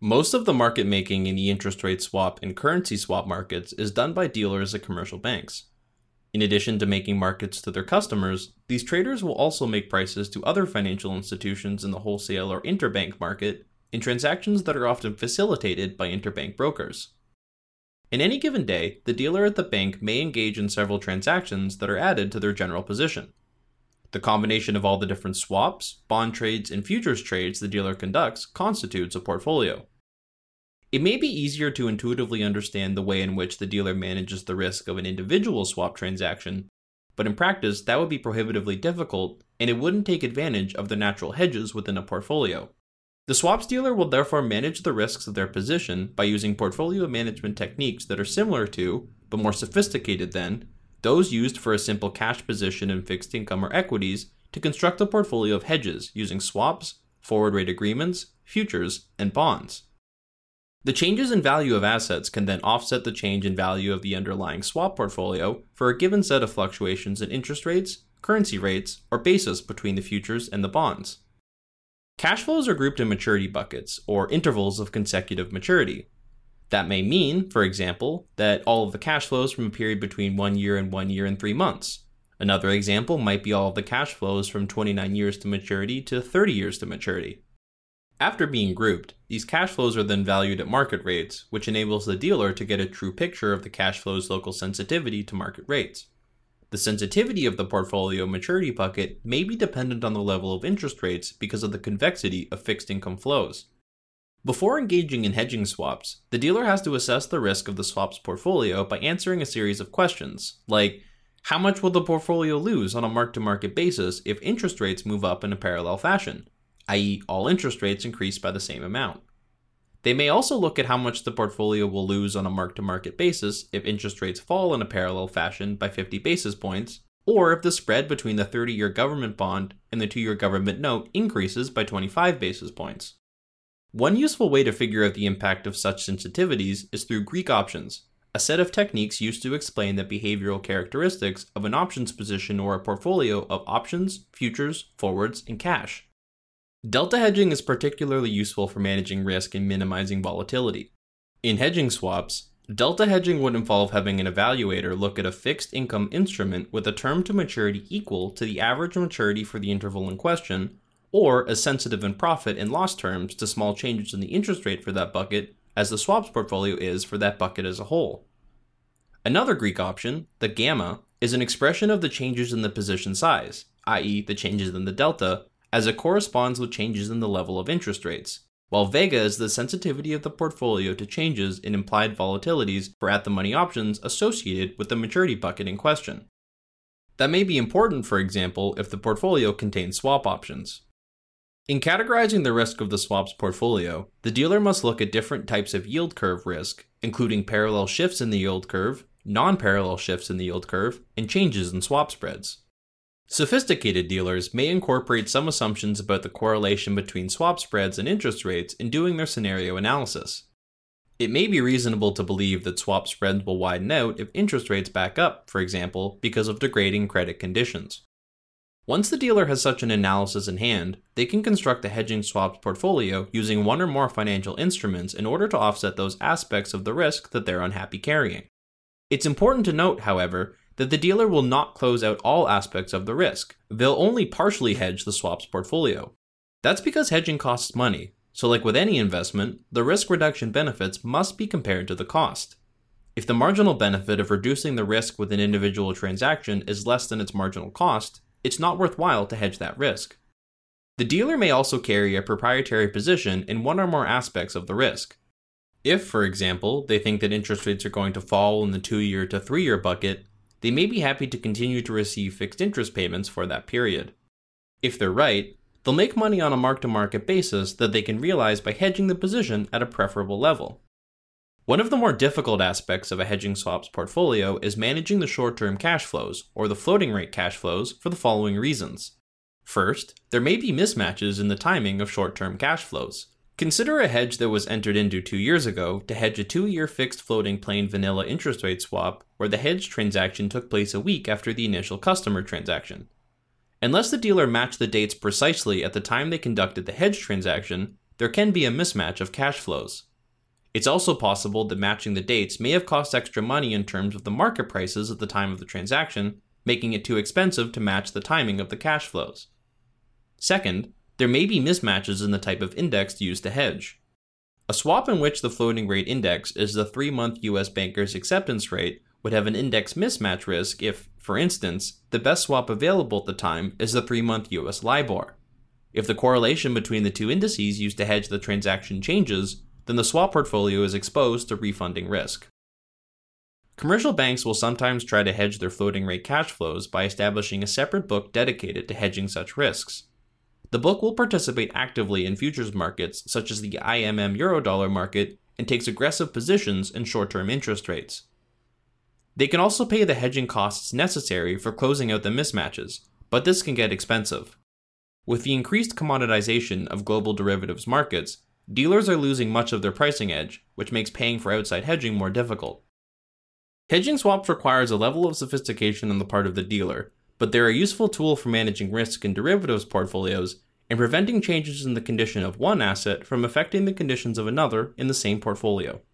Most of the market making in the interest rate swap and currency swap markets is done by dealers at commercial banks. In addition to making markets to their customers, these traders will also make prices to other financial institutions in the wholesale or interbank market in transactions that are often facilitated by interbank brokers. In any given day, the dealer at the bank may engage in several transactions that are added to their general position. The combination of all the different swaps, bond trades, and futures trades the dealer conducts constitutes a portfolio. It may be easier to intuitively understand the way in which the dealer manages the risk of an individual swap transaction, but in practice that would be prohibitively difficult, and it wouldn't take advantage of the natural hedges within a portfolio. The swaps dealer will therefore manage the risks of their position by using portfolio management techniques that are similar to, but more sophisticated than, those used for a simple cash position in fixed income or equities to construct a portfolio of hedges using swaps, forward rate agreements, futures, and bonds. The changes in value of assets can then offset the change in value of the underlying swap portfolio for a given set of fluctuations in interest rates, currency rates, or basis between the futures and the bonds. Cash flows are grouped in maturity buckets, or intervals of consecutive maturity. That may mean, for example, that all of the cash flows from a period between 1 year and 3 months. Another example might be all of the cash flows from 29 years to maturity to 30 years to maturity. After being grouped, these cash flows are then valued at market rates, which enables the dealer to get a true picture of the cash flow's local sensitivity to market rates. The sensitivity of the portfolio maturity bucket may be dependent on the level of interest rates because of the convexity of fixed income flows. Before engaging in hedging swaps, the dealer has to assess the risk of the swaps portfolio by answering a series of questions, like how much will the portfolio lose on a mark-to-market basis if interest rates move up in a parallel fashion, i.e. all interest rates increase by the same amount. They may also look at how much the portfolio will lose on a mark-to-market basis if interest rates fall in a parallel fashion by 50 basis points, or if the spread between the 30-year government bond and the 2-year government note increases by 25 basis points. One useful way to figure out the impact of such sensitivities is through Greek options, a set of techniques used to explain the behavioral characteristics of an options position or a portfolio of options, futures, forwards, and cash. Delta hedging is particularly useful for managing risk and minimizing volatility. In hedging swaps, delta hedging would involve having an evaluator look at a fixed income instrument with a term to maturity equal to the average maturity for the interval in question, or as sensitive in profit and loss terms to small changes in the interest rate for that bucket, as the swaps portfolio is for that bucket as a whole. Another Greek option, the gamma, is an expression of the changes in the position size, i.e. the changes in the delta, as it corresponds with changes in the level of interest rates, while vega is the sensitivity of the portfolio to changes in implied volatilities for at-the-money options associated with the maturity bucket in question. That may be important, for example, if the portfolio contains swap options. In categorizing the risk of the swaps portfolio, the dealer must look at different types of yield curve risk, including parallel shifts in the yield curve, non-parallel shifts in the yield curve, and changes in swap spreads. Sophisticated dealers may incorporate some assumptions about the correlation between swap spreads and interest rates in doing their scenario analysis. It may be reasonable to believe that swap spreads will widen out if interest rates back up, for example, because of degrading credit conditions. Once the dealer has such an analysis in hand, they can construct a hedging swaps portfolio using one or more financial instruments in order to offset those aspects of the risk that they're unhappy carrying. It's important to note, however, that the dealer will not close out all aspects of the risk. They'll only partially hedge the swaps portfolio. That's because hedging costs money, so like with any investment, the risk reduction benefits must be compared to the cost. If the marginal benefit of reducing the risk with an individual transaction is less than its marginal cost, it's not worthwhile to hedge that risk. The dealer may also carry a proprietary position in one or more aspects of the risk. If, for example, they think that interest rates are going to fall in the 2-year to 3-year bucket, they may be happy to continue to receive fixed interest payments for that period. If they're right, they'll make money on a mark-to-market basis that they can realize by hedging the position at a preferable level. One of the more difficult aspects of a hedging swaps portfolio is managing the short-term cash flows, or the floating rate cash flows, for the following reasons. First, there may be mismatches in the timing of short-term cash flows. Consider a hedge that was entered into 2 years ago to hedge a 2-year fixed floating plain vanilla interest rate swap where the hedge transaction took place a week after the initial customer transaction. Unless the dealer matched the dates precisely at the time they conducted the hedge transaction, there can be a mismatch of cash flows. It's also possible that matching the dates may have cost extra money in terms of the market prices at the time of the transaction, making it too expensive to match the timing of the cash flows. Second, there may be mismatches in the type of index used to hedge. A swap in which the floating rate index is the 3-month US banker's acceptance rate would have an index mismatch risk if, for instance, the best swap available at the time is the 3-month US LIBOR. If the correlation between the two indices used to hedge the transaction changes, then the swap portfolio is exposed to refunding risk. Commercial banks will sometimes try to hedge their floating rate cash flows by establishing a separate book dedicated to hedging such risks. The book will participate actively in futures markets such as the IMM Eurodollar market and takes aggressive positions in short-term interest rates. They can also pay the hedging costs necessary for closing out the mismatches, but this can get expensive. With the increased commoditization of global derivatives markets, dealers are losing much of their pricing edge, which makes paying for outside hedging more difficult. Hedging swaps requires a level of sophistication on the part of the dealer, but they're a useful tool for managing risk in derivatives portfolios and preventing changes in the condition of one asset from affecting the conditions of another in the same portfolio.